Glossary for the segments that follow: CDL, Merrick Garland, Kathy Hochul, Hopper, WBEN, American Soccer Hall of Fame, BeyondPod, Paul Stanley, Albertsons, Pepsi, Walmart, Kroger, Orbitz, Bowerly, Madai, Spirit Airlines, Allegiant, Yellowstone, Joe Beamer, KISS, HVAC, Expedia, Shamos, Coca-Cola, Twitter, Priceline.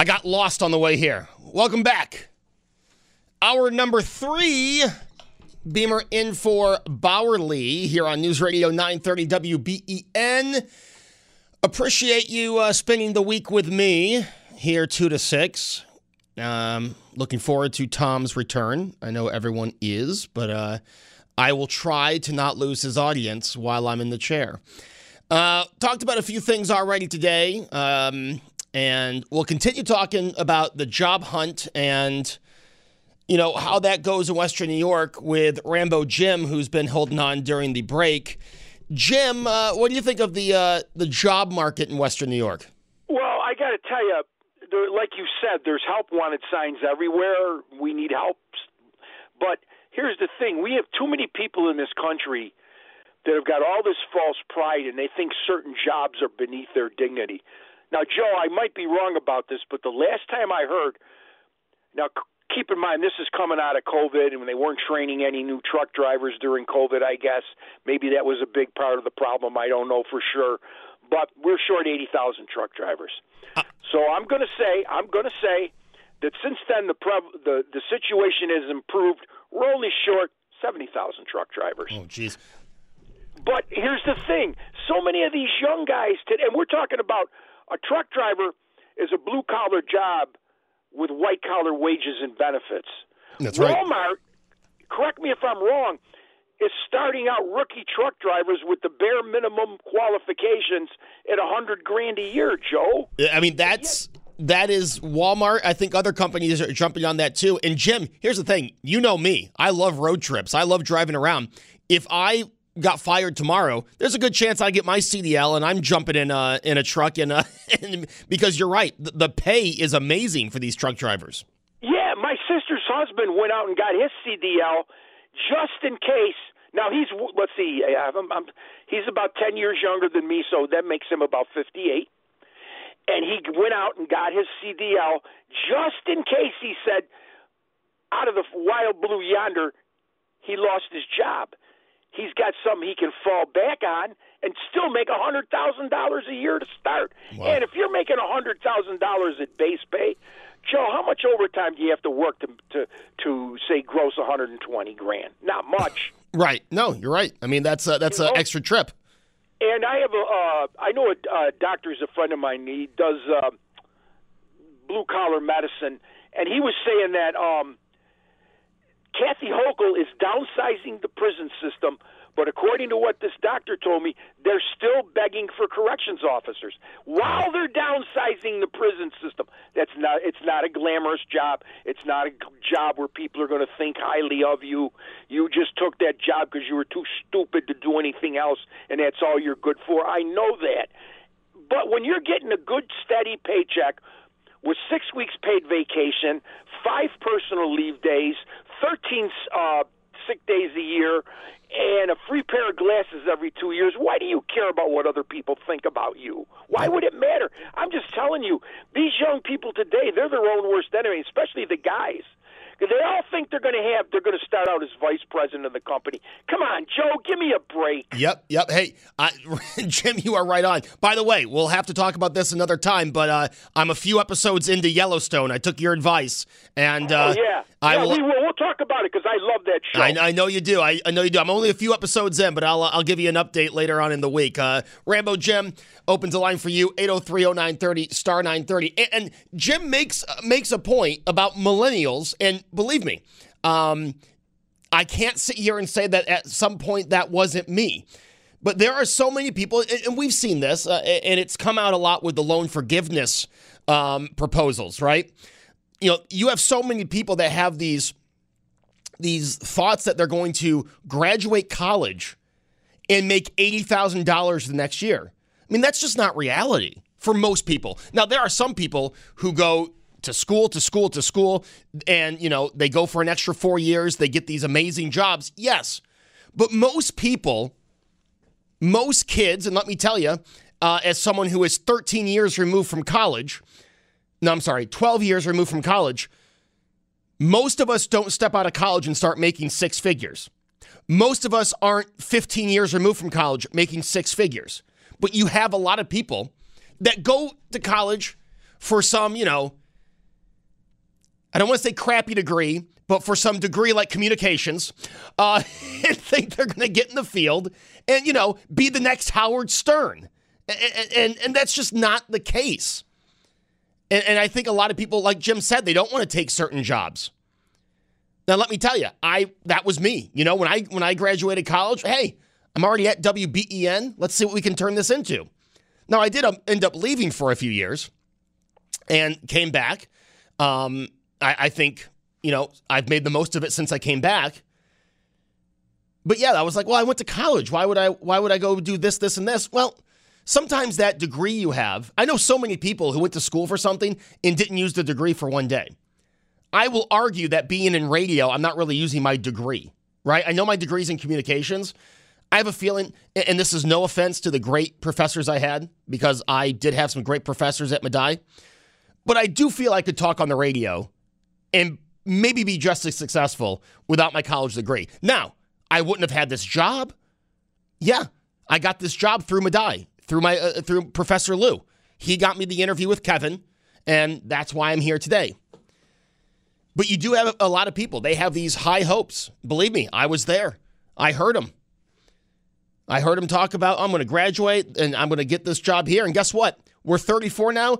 I got lost on the way here. Welcome back. Hour number three, Beamer in for Bowerly here on News Radio 930 WBEN. Appreciate you spending the week with me here 2 to 6. Looking forward to Tom's return. I know everyone is, but I will try to not lose his audience while I'm in the chair. Talked about a few things already today, and we'll continue talking about the job hunt and, you know, how that goes in Western New York with Rambo Jim, who's been holding on during the break. Jim, what do you think of the job market in Western New York? Well, I got to tell you, like you said, there's help wanted signs everywhere. We need help. But here's the thing. We have too many people in this country that have got all this false pride, and they think certain jobs are beneath their dignity. Now, Joe, I might be wrong about this, but the last time I heard – now, keep in mind, this is coming out of COVID, and when they weren't training any new truck drivers during COVID, I guess. Maybe that was a big part of the problem. I don't know for sure. But we're short 80,000 truck drivers. So I'm going to say that since then the situation has improved. We're only short 70,000 truck drivers. Oh, jeez. But here's the thing. So many of these young guys today, and we're talking about a truck driver is a blue-collar job with white-collar wages and benefits. That's right. Walmart, correct me if I'm wrong, is starting out rookie truck drivers with the bare minimum qualifications at $100 grand a year, Joe. I mean, that is Walmart. I think other companies are jumping on that too. And Jim, here's the thing. You know me. I love road trips. I love driving around. If I got fired tomorrow, there's a good chance I get my CDL and I'm jumping in a truck and because you're right, the pay is amazing for these truck drivers. Yeah, my sister's husband went out and got his CDL just in case. Now he's he's about 10 years younger than me, so that makes him about 58. And he went out and got his CDL just in case, he said, out of the wild blue yonder, he lost his job. He's got something he can fall back on and still make $100,000 a year to start. Wow. And if you're making $100,000 at base pay, Joe, how much overtime do you have to work to say gross $120 grand? Not much. Right? No, you're right. I mean, that's an extra trip. And I have I know a doctor who's a friend of mine. He does blue collar medicine, and he was saying that. Kathy Hochul is downsizing the prison system, but according to what this doctor told me, they're still begging for corrections officers while they're downsizing the prison system. It's not a glamorous job. It's not a job where people are going to think highly of you. You just took that job because you were too stupid to do anything else, and that's all you're good for. I know that. But when you're getting a good, steady paycheck with 6 weeks paid vacation, 5 personal leave days, 13 sick days a year, and a free pair of glasses every 2 years, why do you care about what other people think about you? Why would it matter? I'm just telling you, these young people today, they're their own worst enemy, especially the guys. They all think they're going to start out as vice president of the company. Come on, Joe, give me a break. Yep. Hey, Jim, you are right on. By the way, we'll have to talk about this another time, but I'm a few episodes into Yellowstone. I took your advice, and we'll talk about it because I love that show. I know you do. I know you do. I'm only a few episodes in, but I'll give you an update later on in the week. Rambo Jim opens a line for you, 803-0930, star 930. And Jim makes a point about millennials, and believe me, I can't sit here and say that at some point that wasn't me. But there are so many people, and we've seen this, and it's come out a lot with the loan forgiveness proposals, right? You know, you have so many people that have these thoughts that they're going to graduate college and make $80,000 the next year. I mean, that's just not reality for most people. Now, there are some people who go to school, and, you know, they go for an extra 4 years, they get these amazing jobs, yes. But most people, most kids, and let me tell you, as someone who is 12 years removed from college, most of us don't step out of college and start making six figures. Most of us aren't 15 years removed from college making six figures. But you have a lot of people that go to college for some, you know, I don't want to say crappy degree, but for some degree like communications, and think they're going to get in the field and, you know, be the next Howard Stern. And that's just not the case. And I think a lot of people, like Jim said, they don't want to take certain jobs. Now, let me tell you, that was me. You know, when I graduated college, hey, I'm already at WBEN. Let's see what we can turn this into. Now, I did end up leaving for a few years and came back. I think, you know, I've made the most of it since I came back. But yeah, I was like, well, I went to college. Why would I go do this and this? Well, sometimes that degree you have, I know so many people who went to school for something and didn't use the degree for one day. I will argue that being in radio, I'm not really using my degree, right? I know my degree's in communications. I have a feeling, and this is no offense to the great professors I had, because I did have some great professors at Madai, but I do feel I could talk on the radio and maybe be just as successful without my college degree. Now, I wouldn't have had this job. Yeah, I got this job through Madai, through Professor Lou. He got me the interview with Kevin, and that's why I'm here today. But you do have a lot of people. They have these high hopes. Believe me, I was there. I heard them. I heard him talk about, I'm going to graduate and I'm going to get this job here. And guess what? We're 34 now.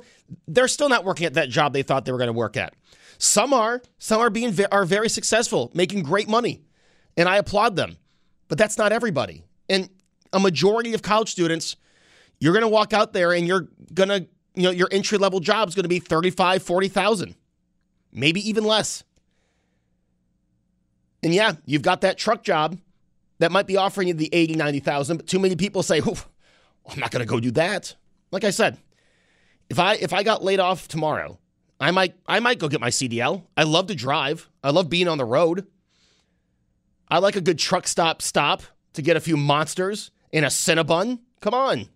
They're still not working at that job they thought they were going to work at. Some are very successful, making great money. And I applaud them. But that's not everybody. And a majority of college students, you're going to walk out there and you're going to, you know, your entry-level job is going to be $35,000, $40,000, maybe even less. And yeah, you've got that truck job that might be offering you the $80,000, $90,000, but too many people say, I'm not going to go do that. Like I said, if I got laid off tomorrow, I might go get my CDL. I love to drive. I love being on the road. I like a good truck stop to get a few monsters in a Cinnabon. Come on.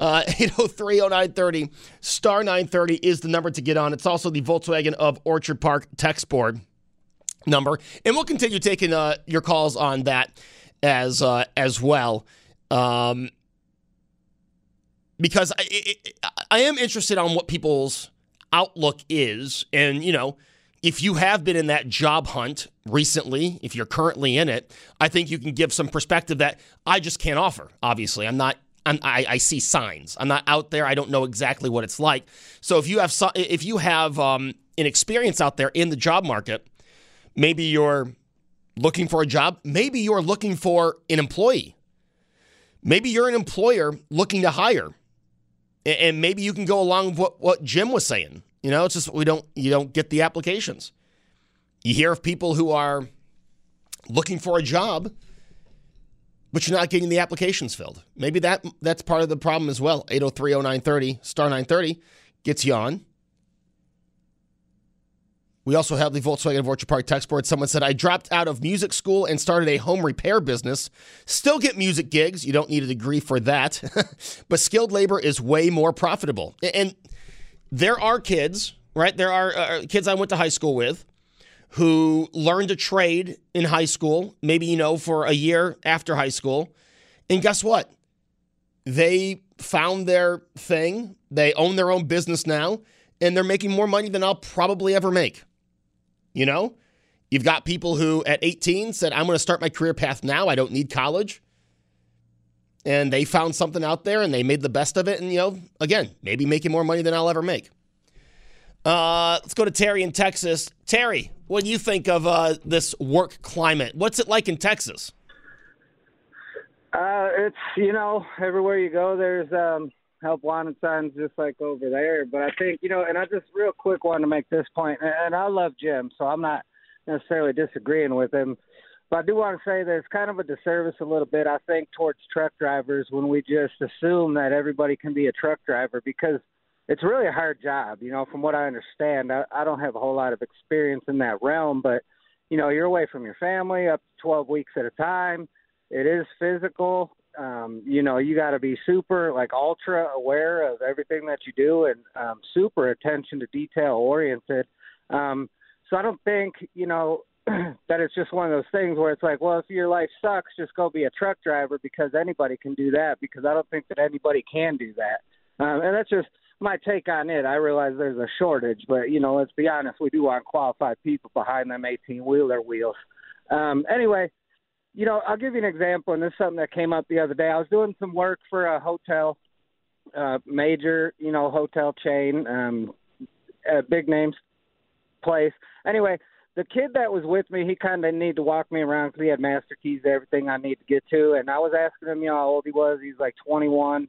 803-0930, star 930 is the number to get on. It's also the Volkswagen of Orchard Park text board number, and we'll continue taking your calls on that as well, because I am interested on what people's outlook is, and you know, if you have been in that job hunt recently, if you're currently in it, I think you can give some perspective that I just can't offer. Obviously, I see signs. I'm not out there. I don't know exactly what it's like. So if you have an experience out there in the job market. Maybe you're looking for a job. Maybe you're looking for an employee. Maybe you're an employer looking to hire. And maybe you can go along with what Jim was saying. You know, it's just you don't get the applications. You hear of people who are looking for a job, but you're not getting the applications filled. Maybe that's part of the problem as well. 803-0930, star 930 gets you on. We also have the Volkswagen of Orchard Park text board. Someone said, I dropped out of music school and started a home repair business. Still get music gigs. You don't need a degree for that. But skilled labor is way more profitable. And there are kids, right? There are kids I went to high school with who learned a trade in high school, maybe, you know, for a year after high school. And guess what? They found their thing. They own their own business now, and they're making more money than I'll probably ever make. You know, you've got people who at 18 said, I'm going to start my career path now. I don't need college. And they found something out there and they made the best of it. And, you know, again, maybe making more money than I'll ever make. Let's go to Terry in Texas. Terry, what do you think of this work climate? What's it like in Texas? It's, you know, everywhere you go, there's help wanted signs just like over there. But I think, you know, and I just real quick wanted to make this point, and I love Jim, so I'm not necessarily disagreeing with him, but I do want to say there's kind of a disservice a little bit, I think, towards truck drivers when we just assume that everybody can be a truck driver, because it's really a hard job. You know, from what I understand, I don't have a whole lot of experience in that realm, but, you know, you're away from your family up to 12 weeks at a time. It is physical. You know, you got to be super, like, ultra aware of everything that you do, and super attention to detail oriented. So I don't think, you know, that it's just one of those things where it's like, well, if your life sucks, just go be a truck driver because anybody can do that, because I don't think that anybody can do that. And that's just my take on it, I realize there's a shortage, but, you know, let's be honest, we do want qualified people behind them 18-wheeler wheels. Anyway, you know, I'll give you an example, and this is something that came up the other day. I was doing some work for a hotel, major, you know, hotel chain, a big name place. Anyway, the kid that was with me, he kind of needed to walk me around because he had master keys to everything I need to get to. And I was asking him, you know, how old he was. He's like 21.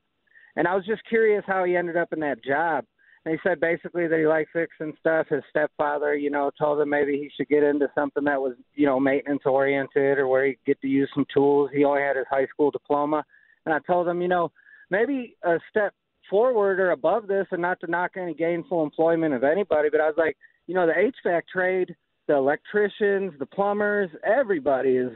And I was just curious how he ended up in that job. And he said basically that he likes it and stuff. His stepfather, you know, told him maybe he should get into something that was, you know, maintenance-oriented or where he could get to use some tools. He only had his high school diploma. And I told him, you know, maybe a step forward or above this, and not to knock any gainful employment of anybody, but I was like, you know, the HVAC trade, the electricians, the plumbers, everybody is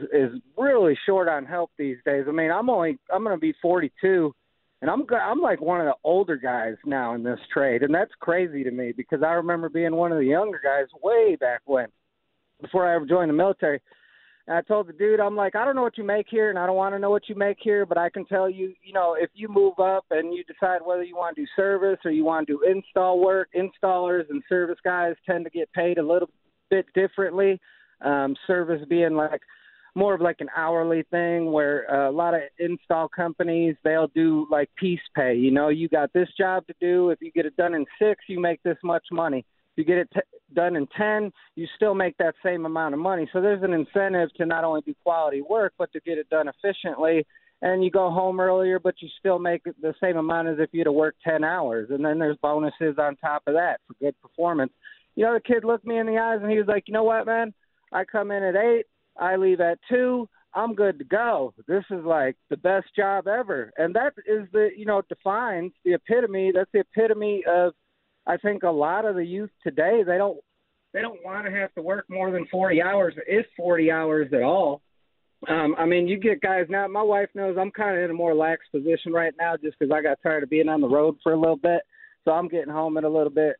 really short on help these days. I mean, I'm going to be 42, and I'm like one of the older guys now in this trade, and that's crazy to me because I remember being one of the younger guys way back when, before I ever joined the military. And I told the dude, I'm like, I don't know what you make here, and I don't want to know what you make here, but I can tell you, you know, if you move up and you decide whether you want to do service or you want to do install work, installers and service guys tend to get paid a little bit differently, service being like more of like an hourly thing where a lot of install companies, they'll do like piece pay. You know, you got this job to do. If you get it done in 6, you make this much money. You get it done in 10, you still make that same amount of money. So there's an incentive to not only do quality work, but to get it done efficiently. And you go home earlier, but you still make the same amount as if you had to work 10 hours. And then there's bonuses on top of that for good performance. You know, the kid looked me in the eyes and he was like, you know what, man? I come in at 8, I leave at 2. I'm good to go. This is like the best job ever. And that is the, you know, defines the epitome. That's the epitome of, I think, a lot of the youth today, they don't want to have to work more than 40 hours, if 40 hours at all. I mean, you get guys now, my wife knows I'm kind of in a more lax position right now just because I got tired of being on the road for a little bit. So I'm getting home at a little bit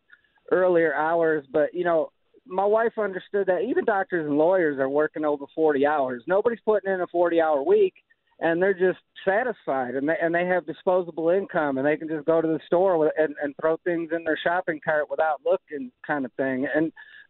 earlier hours. But, you know, my wife understood that even doctors and lawyers are working over 40 hours. Nobody's putting in a 40-hour week. And they're just satisfied, and they have disposable income, and they can just go to the store and throw things in their shopping cart without looking, kind of thing.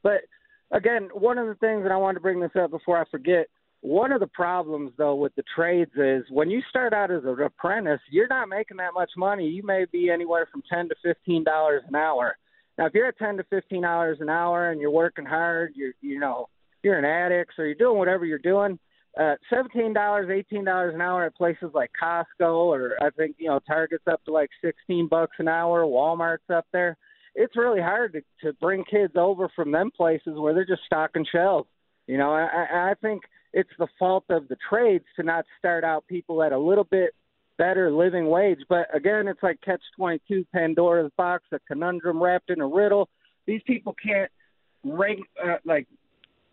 But again, one of the things, and I wanted to bring this up before I forget, one of the problems though with the trades is when you start out as an apprentice, you're not making that much money. You may be anywhere from $10 to $15 an hour. Now, if you're at $10 to $15 an hour and you're working hard, you're an addict, or you're doing whatever you're doing. $17, $18 an hour at places like Costco, or I think, you know, Target's up to like $16 an hour. Walmart's up there. It's really hard to bring kids over from them places where they're just stocking shelves. You know, I think it's the fault of the trades to not start out people at a little bit better living wage. But again, it's like Catch-22, Pandora's box, a conundrum wrapped in a riddle. These people can't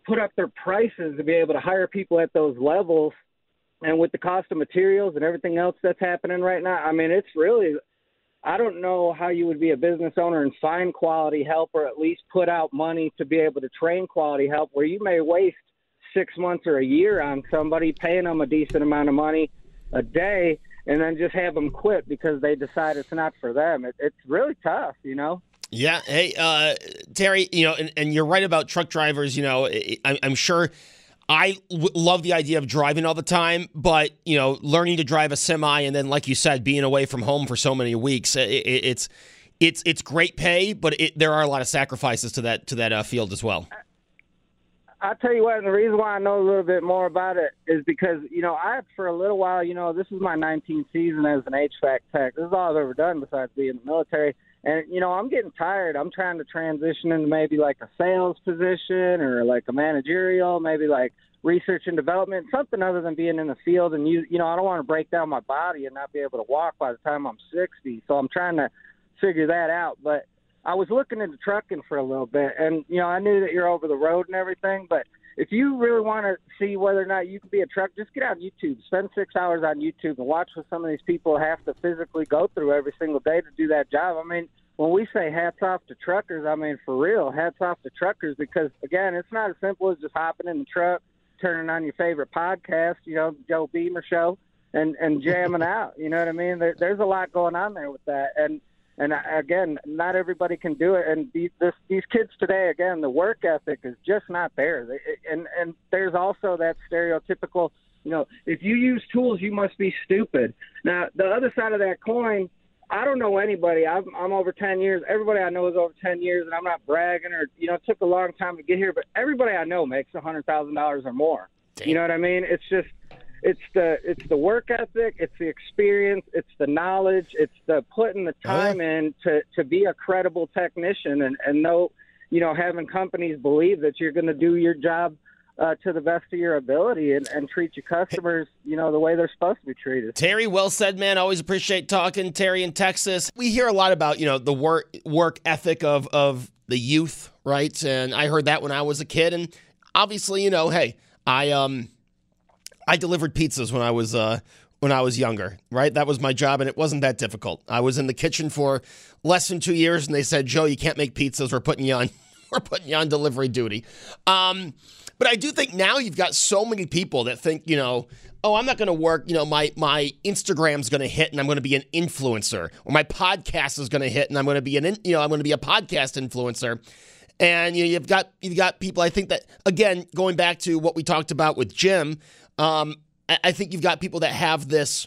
put up their prices to be able to hire people at those levels. And with the cost of materials and everything else that's happening right now, I mean, it's really, I don't know how you would be a business owner and find quality help, or at least put out money to be able to train quality help, where you may waste 6 months or a year on somebody, paying them a decent amount of money a day, and then just have them quit because they decide it's not for them. It's really tough, you know? Yeah. Hey, Terry, you know, and you're right about truck drivers. You know, I'm sure I love the idea of driving all the time, but, you know, learning to drive a semi and then, like you said, being away from home for so many weeks, it's great pay, but there are a lot of sacrifices to that field as well. I'll tell you what, and the reason why I know a little bit more about it is because, you know, for a little while, you know, this is my 19th season as an HVAC tech. This is all I've ever done besides being in the military. And, you know, I'm getting tired. I'm trying to transition into maybe like a sales position or like a managerial, maybe like research and development, something other than being in the field. And, you know, I don't want to break down my body and not be able to walk by the time I'm 60. So I'm trying to figure that out. But I was looking into trucking for a little bit. And, you know, I knew that you're over the road and everything. But if you really want to see whether or not you can be a truck, just get on YouTube. Spend 6 hours on YouTube and watch what some of these people have to physically go through every single day to do that job. I mean, when we say hats off to truckers, I mean, for real, hats off to truckers, because, again, it's not as simple as just hopping in the truck, turning on your favorite podcast, you know, Joe Beamer Show, and jamming out. You know what I mean? There's a lot going on there with that. And And again, not everybody can do it. And these kids today, again, the work ethic is just not there. And there's also that stereotypical, you know, if you use tools, you must be stupid. Now, the other side of that coin, I don't know anybody. I'm over 10 years. Everybody I know is over 10 years, and I'm not bragging or, you know, it took a long time to get here. But everybody I know makes $100,000 or more. Damn. You know what I mean? It's just it's the work ethic, it's the experience, it's the knowledge, it's the putting the time in to be a credible technician and know, you know, having companies believe that you're going to do your job to the best of your ability and treat your customers, you know, the way they're supposed to be treated. Terry, well said, man. Always appreciate talking. Terry in Texas. We hear a lot about, you know, the work ethic of the youth, right? And I heard that when I was a kid. And obviously, you know, hey, I delivered pizzas when I was younger, right? That was my job, and it wasn't that difficult. I was in the kitchen for less than 2 years, and they said, "Joe, you can't make pizzas. We're putting you on delivery duty." But I do think now you've got so many people that think, you know, oh, I'm not going to work. You know, my Instagram's going to hit and I'm going to be an influencer, or my podcast is going to hit and I'm going to be a podcast influencer. And you know, you've got people. I think that, again, going back to what we talked about with Jim, I think you've got people that have this.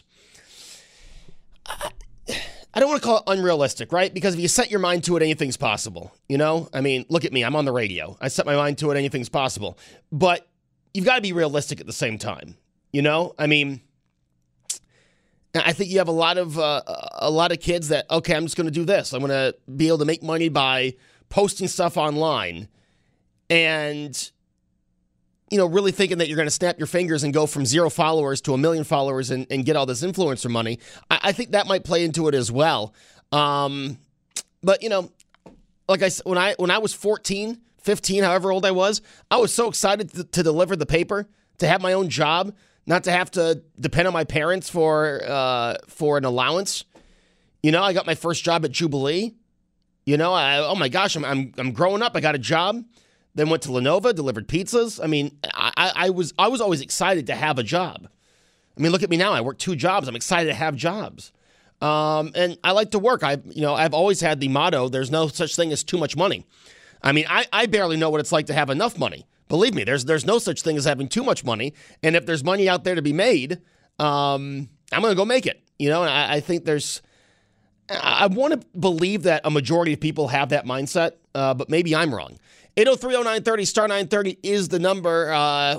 I don't want to call it unrealistic, right? Because if you set your mind to it, anything's possible, you know? I mean, look at me. I'm on the radio. I set my mind to it, anything's possible. But you've got to be realistic at the same time, you know? I mean, I think you have a lot of kids that, okay, I'm just going to do this. I'm going to be able to make money by posting stuff online and, you know, really thinking that you're going to snap your fingers and go from 0 followers to 1 million followers and get all this influencer money. I think that might play into it as well. But, you know, like I said, when I was 14, 15, however old I was so excited to deliver the paper, to have my own job, not to have to depend on my parents for an allowance. You know, I got my first job at Jubilee. You know, oh my gosh, I'm growing up. I got a job. Then went to Lenovo, delivered pizzas. I mean, I was always excited to have a job. I mean, look at me now. I work 2 jobs. I'm excited to have jobs, and I like to work. I've always had the motto: "There's no such thing as too much money." I mean, I barely know what it's like to have enough money. Believe me, there's no such thing as having too much money. And if there's money out there to be made, I'm gonna go make it. You know, and I think there's. I want to believe that a majority of people have that mindset, but maybe I'm wrong. 803-0930, star 930 is the number.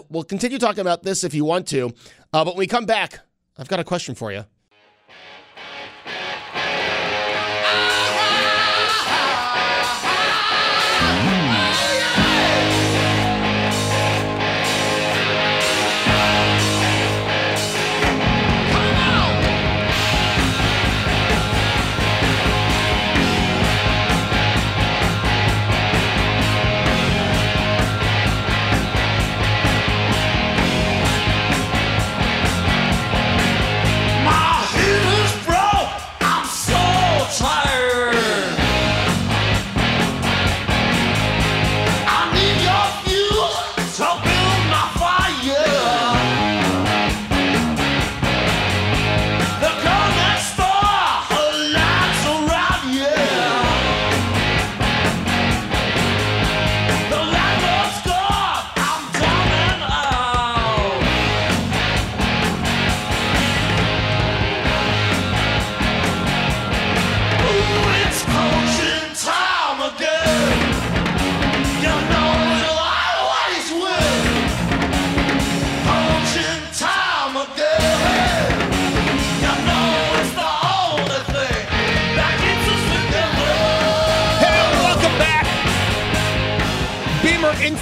We'll continue talking about this if you want to. But when we come back, I've got a question for you.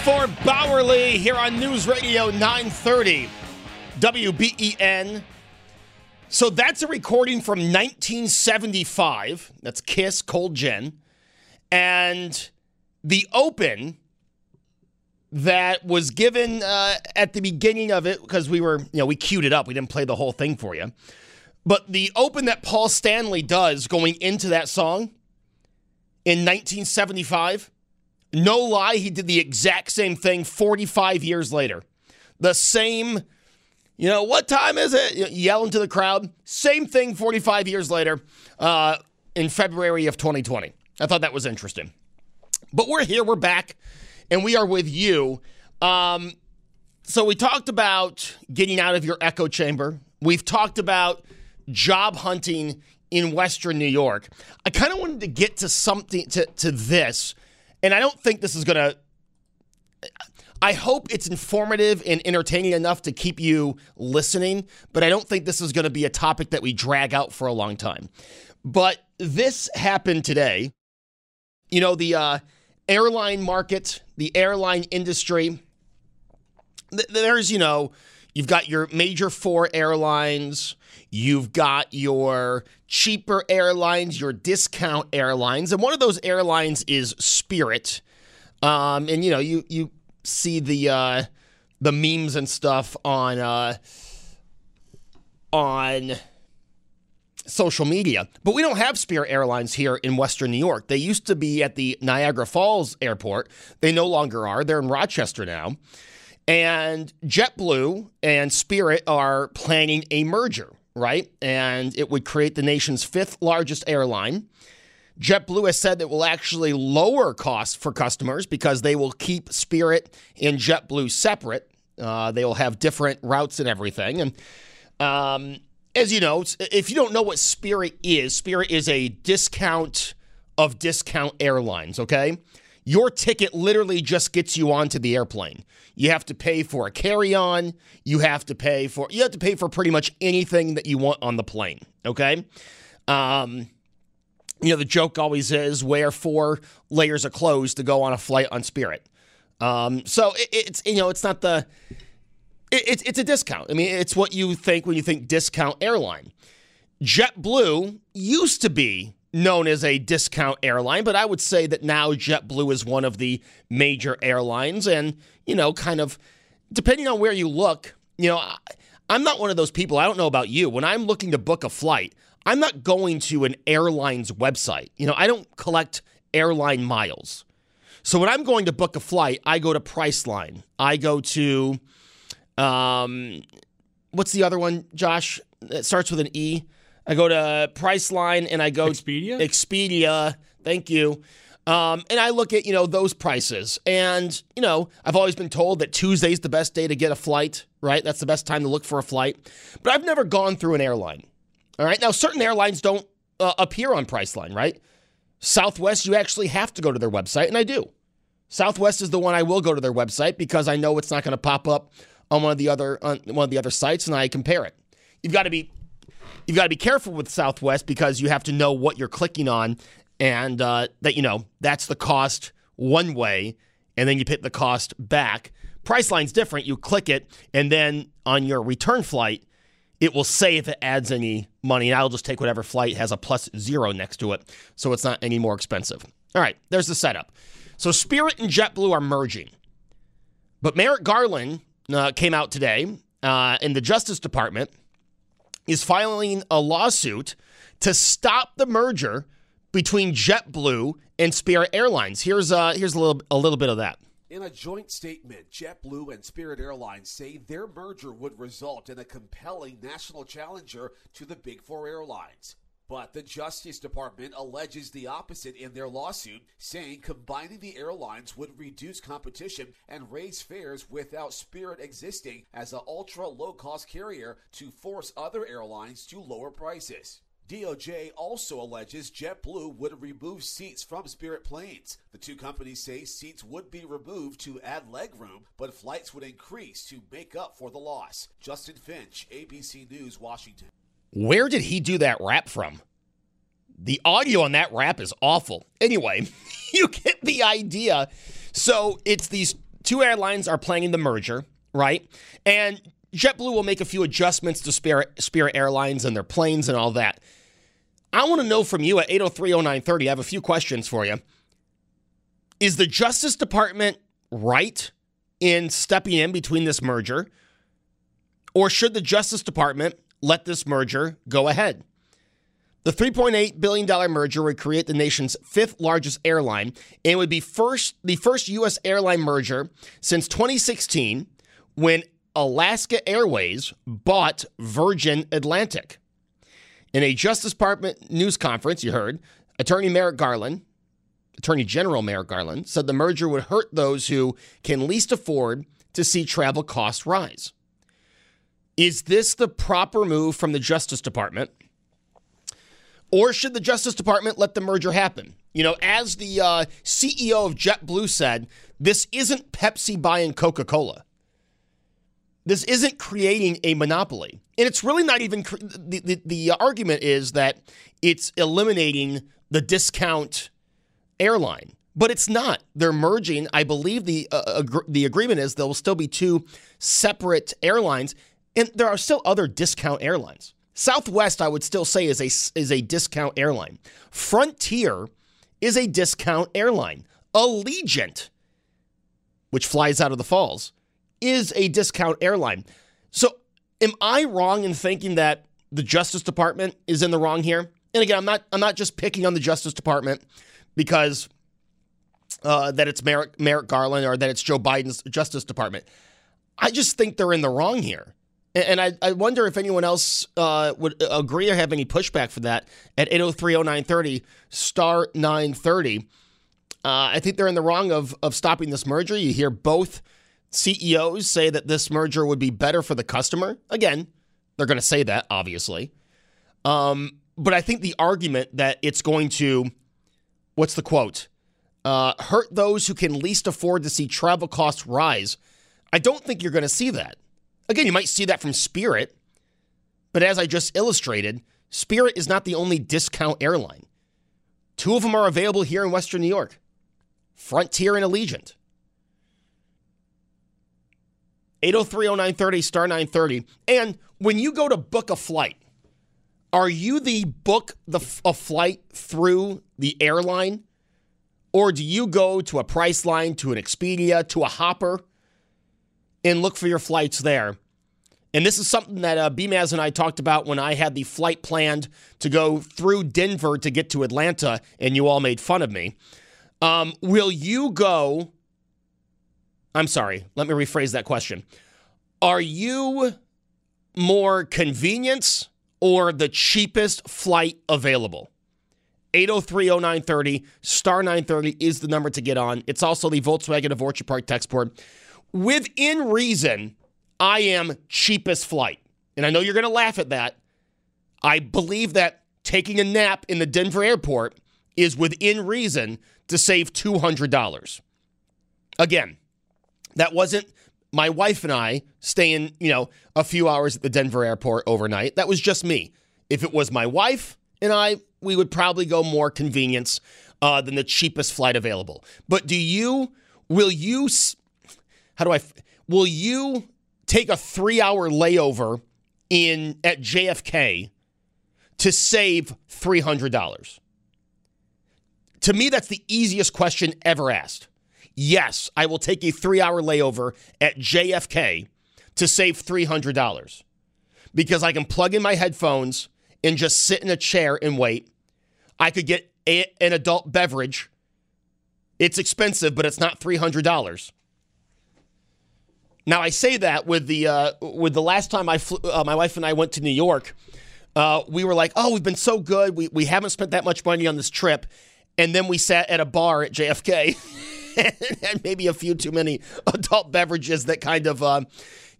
For Bowerly here on News Radio 930 WBEN. So that's a recording from 1975. That's KISS, Cold Gin. And the open that was given at the beginning of it, because we queued it up. We didn't play the whole thing for you. But the open that Paul Stanley does going into that song in 1975, no lie, he did the exact same thing 45 years later. The same, you know, what time is it? Yelling to the crowd. Same thing 45 years later. in February of 2020. I thought that was interesting. But we're here, we're back, and we are with you. So we talked about getting out of your echo chamber. We've talked about job hunting in Western New York. I kind of wanted to get to something, to this, and I don't think this is going to... I hope it's informative and entertaining enough to keep you listening, but I don't think this is going to be a topic that we drag out for a long time. But this happened today. You know, the airline market, the airline industry, there's, you know, you've got your major four airlines, you've got your cheaper airlines, your discount airlines, and one of those airlines is Spirit. And, you know, you see the memes and stuff on social media. But we don't have Spirit Airlines here in Western New York. They used to be at the Niagara Falls airport. They no longer are. They're in Rochester now. And JetBlue and Spirit are planning a merger, right? And it would create the nation's fifth largest airline. JetBlue has said that will actually lower costs for customers because they will keep Spirit and JetBlue separate. They will have different routes and everything. And as you know, if you don't know what Spirit is a discount of discount airlines, okay? Your ticket literally just gets you onto the airplane. You have to pay for a carry-on. You have to pay for pretty much anything that you want on the plane, okay? You know, the joke always is wear four layers of clothes to go on a flight on Spirit. So it's a discount. I mean, it's what you think when you think discount airline. JetBlue used to be known as a discount airline, but I would say that now JetBlue is one of the major airlines. And, you know, kind of depending on where you look, you know, I'm not one of those people. I don't know about you. When I'm looking to book a flight, I'm not going to an airline's website. You know, I don't collect airline miles. So when I'm going to book a flight, I go to Priceline. I go to, what's the other one, Josh? It starts with an E. I go to Priceline and I go Expedia? Expedia. Thank you. And I look at, you know, those prices. And, you know, I've always been told that Tuesday's the best day to get a flight, right? That's the best time to look for a flight. But I've never gone through an airline. All right. Now, certain airlines don't appear on Priceline, right? Southwest, you actually have to go to their website, and I do. Southwest is the one I will go to their website because I know it's not going to pop up on one of the other sites, and I compare it. You've got to be careful with Southwest because you have to know what you're clicking on, and that you know that's the cost one way, and then you pick the cost back. Priceline's different. You click it, and then on your return flight, it will say if it adds any money, and I'll just take whatever flight has a +0 next to it, so it's not any more expensive. All right, there's the setup. So Spirit and JetBlue are merging. But Merrick Garland came out today, and the Justice Department is filing a lawsuit to stop the merger between JetBlue and Spirit Airlines. Here's a little bit of that. In a joint statement, JetBlue and Spirit Airlines say their merger would result in a compelling national challenger to the Big Four airlines. But the Justice Department alleges the opposite in their lawsuit, saying combining the airlines would reduce competition and raise fares without Spirit existing as an ultra-low-cost carrier to force other airlines to lower prices. DOJ also alleges JetBlue would remove seats from Spirit planes. The two companies say seats would be removed to add legroom, but flights would increase to make up for the loss. Justin Finch, ABC News, Washington. Where did he do that rap from? The audio on that rap is awful. Anyway, you get the idea. So it's these two airlines are planning the merger, right? And JetBlue will make a few adjustments to Spirit Airlines and their planes and all that. I want to know from you at 803-0930, I have a few questions for you. Is the Justice Department right in stepping in between this merger? Or should the Justice Department let this merger go ahead? The $3.8 billion merger would create the nation's fifth largest airline, and it would be the first U.S. airline merger since 2016 when Alaska Airways bought Virgin Atlantic. In a Justice Department news conference, you heard, Attorney General Merrick Garland said the merger would hurt those who can least afford to see travel costs rise. Is this the proper move from the Justice Department? Or should the Justice Department let the merger happen? You know, as the CEO of JetBlue said, this isn't Pepsi buying Coca-Cola. This isn't creating a monopoly. And it's really not even, the argument is that it's eliminating the discount airline. But it's not. They're merging. I believe the agreement is there will still be two separate airlines. And there are still other discount airlines. Southwest, I would still say, is a discount airline. Frontier is a discount airline. Allegiant, which flies out of the Falls, is a discount airline. So am I wrong in thinking that the Justice Department is in the wrong here? And again, I'm not just picking on the Justice Department because that it's Merrick Garland or that it's Joe Biden's Justice Department. I just think they're in the wrong here. And I wonder if anyone else would agree or have any pushback for that at 803-0930, star 930. I think they're in the wrong of stopping this merger. You hear both CEOs say that this merger would be better for the customer. Again, they're going to say that, obviously. But I think the argument that it's going to, what's the quote? Hurt those who can least afford to see travel costs rise. I don't think you're going to see that. Again, you might see that from Spirit, but as I just illustrated, Spirit is not the only discount airline. Two of them are available here in Western New York, Frontier and Allegiant. 803-0930, star 930. And when you go to book a flight, are you the book a flight through the airline? Or do you go to a Priceline, to an Expedia, to a Hopper, and look for your flights there? And this is something that BMAS and I talked about when I had the flight planned to go through Denver to get to Atlanta, and you all made fun of me. Will you go... I'm sorry, let me rephrase that question. Are you more convenience or the cheapest flight available? 803-0930, star 930 is the number to get on. It's also the Volkswagen of Orchard Park text board. Within reason, I am cheapest flight. And I know you're going to laugh at that. I believe that taking a nap in the Denver airport is within reason to save $200. Again, that wasn't my wife and I staying, a few hours at the Denver airport overnight. That was just me. If it was my wife and I, we would probably go more convenience than the cheapest flight available. But will you take a 3-hour layover at JFK to save $300? To me, that's the easiest question ever asked. Yes, I will take a 3-hour layover at JFK to save $300 because I can plug in my headphones and just sit in a chair and wait. I could get an adult beverage. It's expensive, but it's not $300. Now, I say that with the last time I flew, my wife and I went to New York, we were like, oh, we've been so good. We haven't spent that much money on this trip. And then we sat at a bar at JFK and had maybe a few too many adult beverages that kind of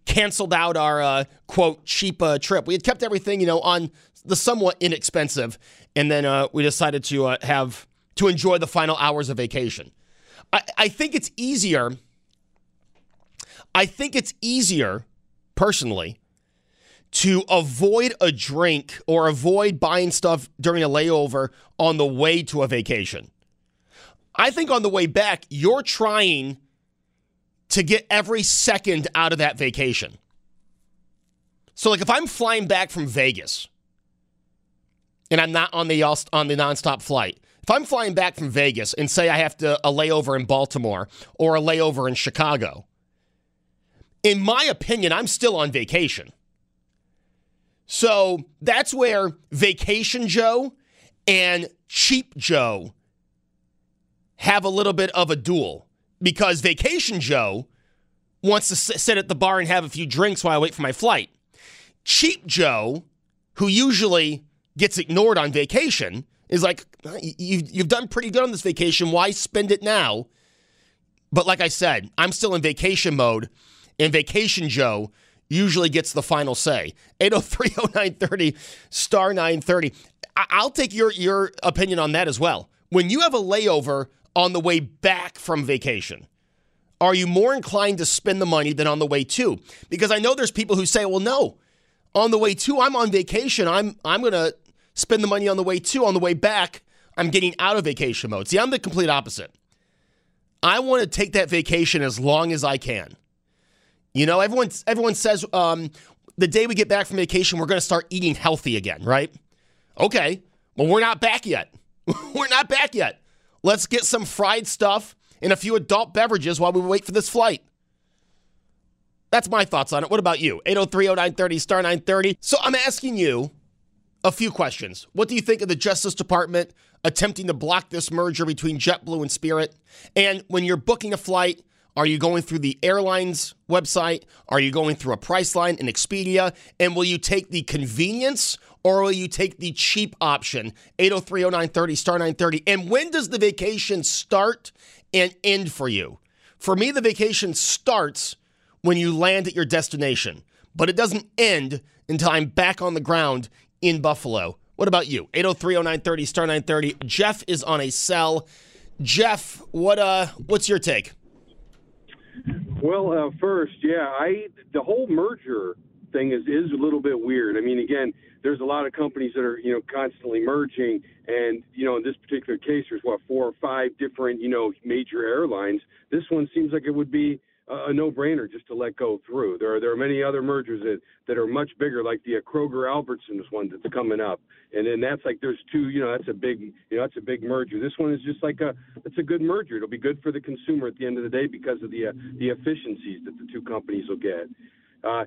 canceled out our, quote, cheap trip. We had kept everything, on the somewhat inexpensive. And then we decided to enjoy the final hours of vacation. I think it's easier, personally, to avoid a drink or avoid buying stuff during a layover on the way to a vacation. I think on the way back, you're trying to get every second out of that vacation. So, if I'm flying back from Vegas and I'm not on the nonstop flight, if I'm flying back from Vegas and say I have a layover in Baltimore or a layover in Chicago, in my opinion, I'm still on vacation. So that's where Vacation Joe and Cheap Joe have a little bit of a duel, because Vacation Joe wants to sit at the bar and have a few drinks while I wait for my flight. Cheap Joe, who usually gets ignored on vacation is like, you've done pretty good on this vacation. Why spend it now? But like I said, I'm still in vacation mode, and Vacation Joe usually gets the final say. 803-0930, star 930. I'll take your opinion on that as well. When you have a layover on the way back from vacation, are you more inclined to spend the money than on the way to? Because I know there's people who say, well, no, on the way to, I'm on vacation. I'm going to spend the money on the way to. On the way back, I'm getting out of vacation mode. See, I'm the complete opposite. I want to take that vacation as long as I can. You know, everyone says the day we get back from vacation, we're going to start eating healthy again, right? Okay, well, we're not back yet. We're not back yet. Let's get some fried stuff and a few adult beverages while we wait for this flight. That's my thoughts on it. What about you? 803-0930, star 930. So I'm asking you a few questions. What do you think of the Justice Department attempting to block this merger between JetBlue and Spirit? And when you're booking a flight, are you going through the airline's website? Are you going through a Priceline and Expedia? And will you take the convenience or will you take the cheap option? 803-0930, star 930. And when does the vacation start and end for you? For me, the vacation starts when you land at your destination, but it doesn't end until I'm back on the ground in Buffalo. What about you? 803-0930, star 930. Jeff is on a cell. Jeff, what's your take? Well, first, the whole merger thing is a little bit weird. I mean, again, there's a lot of companies that are, constantly merging. And, in this particular case, there's, 4 or 5 different, major airlines. This one seems like it would be a no-brainer just to let go through. There are many other mergers that are much bigger, like the Kroger Albertsons one that's coming up, and then that's like there's two. That's a big merger. This one is just like it's a good merger. It'll be good for the consumer at the end of the day because of the efficiencies that the two companies will get. I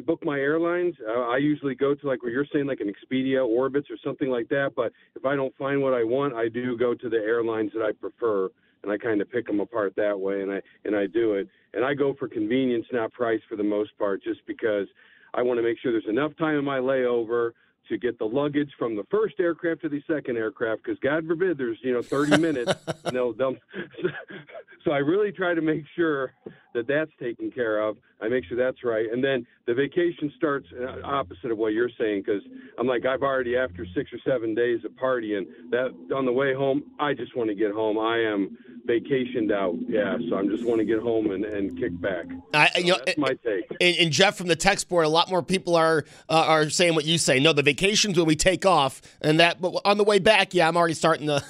book my airlines. I usually go to what you're saying, an Expedia, Orbitz, or something like that. But if I don't find what I want, I do go to the airlines that I prefer. And I kind of pick them apart that way, and I do it. And I go for convenience, not price, for the most part, just because I want to make sure there's enough time in my layover to get the luggage from the first aircraft to the second aircraft, because God forbid there's 30 minutes. And they'll so I really try to make sure that that's taken care of. I make sure that's right, and then the vacation starts opposite of what you're saying, because I'm I've already after 6 or 7 days of partying that on the way home I just want to get home. I am vacationed out, so I just want to get home and kick back. That's my take. And Jeff from the text board, a lot more people are saying what you say. No, the vacation's when we take off, and that. But on the way back, I'm already starting to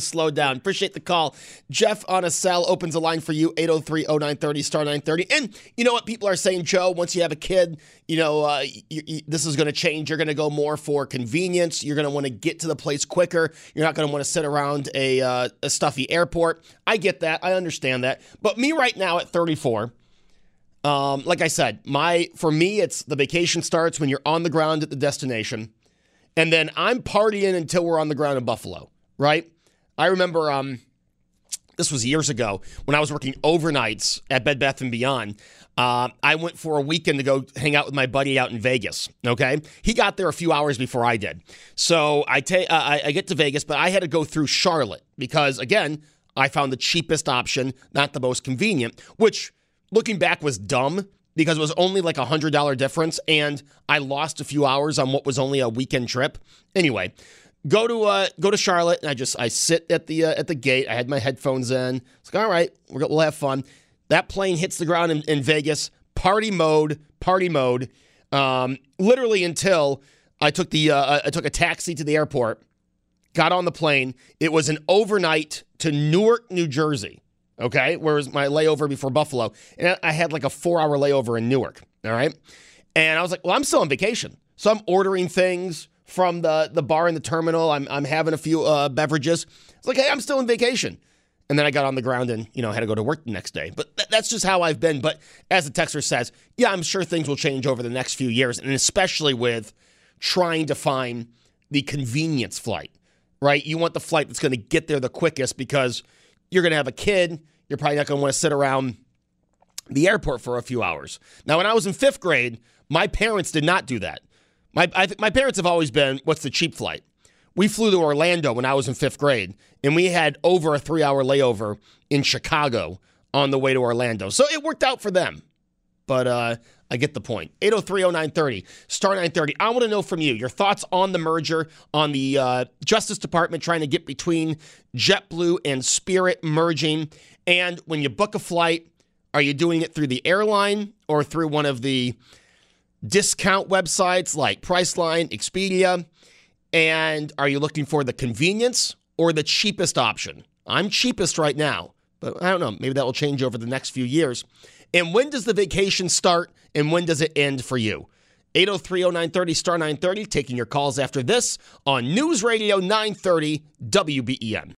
slow down. Appreciate the call, Jeff. On a cell opens a line for you, 803-0930, star 930. And you know what people are saying, Joe? Once you have a kid, this is going to change. You're going to go more for convenience. You're going to want to get to the place quicker. You're not going to want to sit around a stuffy airport. I get that. I understand that. But me right now at 34, like I said, for me, it's the vacation starts when you're on the ground at the destination. And then I'm partying until we're on the ground in Buffalo, right? I remember this was years ago when I was working overnights at Bed Bath and Beyond. I went for a weekend to go hang out with my buddy out in Vegas, okay? He got there a few hours before I did. So I get to Vegas, but I had to go through Charlotte because, again, I found the cheapest option, not the most convenient, which looking back was dumb because it was only a $100 difference and I lost a few hours on what was only a weekend trip. Anyway, go to Charlotte and I sit at the gate. I had my headphones in. It's all right, we'll have fun. That plane hits the ground in Vegas, party mode, literally until I took a taxi to the airport. Got on the plane. It was an overnight to Newark, New Jersey, okay, where was my layover before Buffalo. And I had a 4-hour layover in Newark, all right? And I was I'm still on vacation. So I'm ordering things from the bar in the terminal. I'm having a few beverages. It's hey, I'm still on vacation. And then I got on the ground and, had to go to work the next day. But that's just how I've been. But as the texter says, I'm sure things will change over the next few years, and especially with trying to find the convenience flight. Right? You want the flight that's going to get there the quickest because you're going to have a kid. You're probably not going to want to sit around the airport for a few hours. Now, when I was in 5th grade, my parents did not do that. My parents have always been, what's the cheap flight? We flew to Orlando when I was in fifth grade, and we had over a 3-hour layover in Chicago on the way to Orlando. So it worked out for them. But I get the point. 803-0930, star 930. I want to know from you, your thoughts on the merger, on the Justice Department trying to get between JetBlue and Spirit merging. And when you book a flight, are you doing it through the airline or through one of the discount websites like Priceline, Expedia? And are you looking for the convenience or the cheapest option? I'm cheapest right now, but I don't know. Maybe that will change over the next few years. And when does the vacation start, and when does it end for you? 803-0930, star 930, taking your calls after this on News Radio 930 WBEN.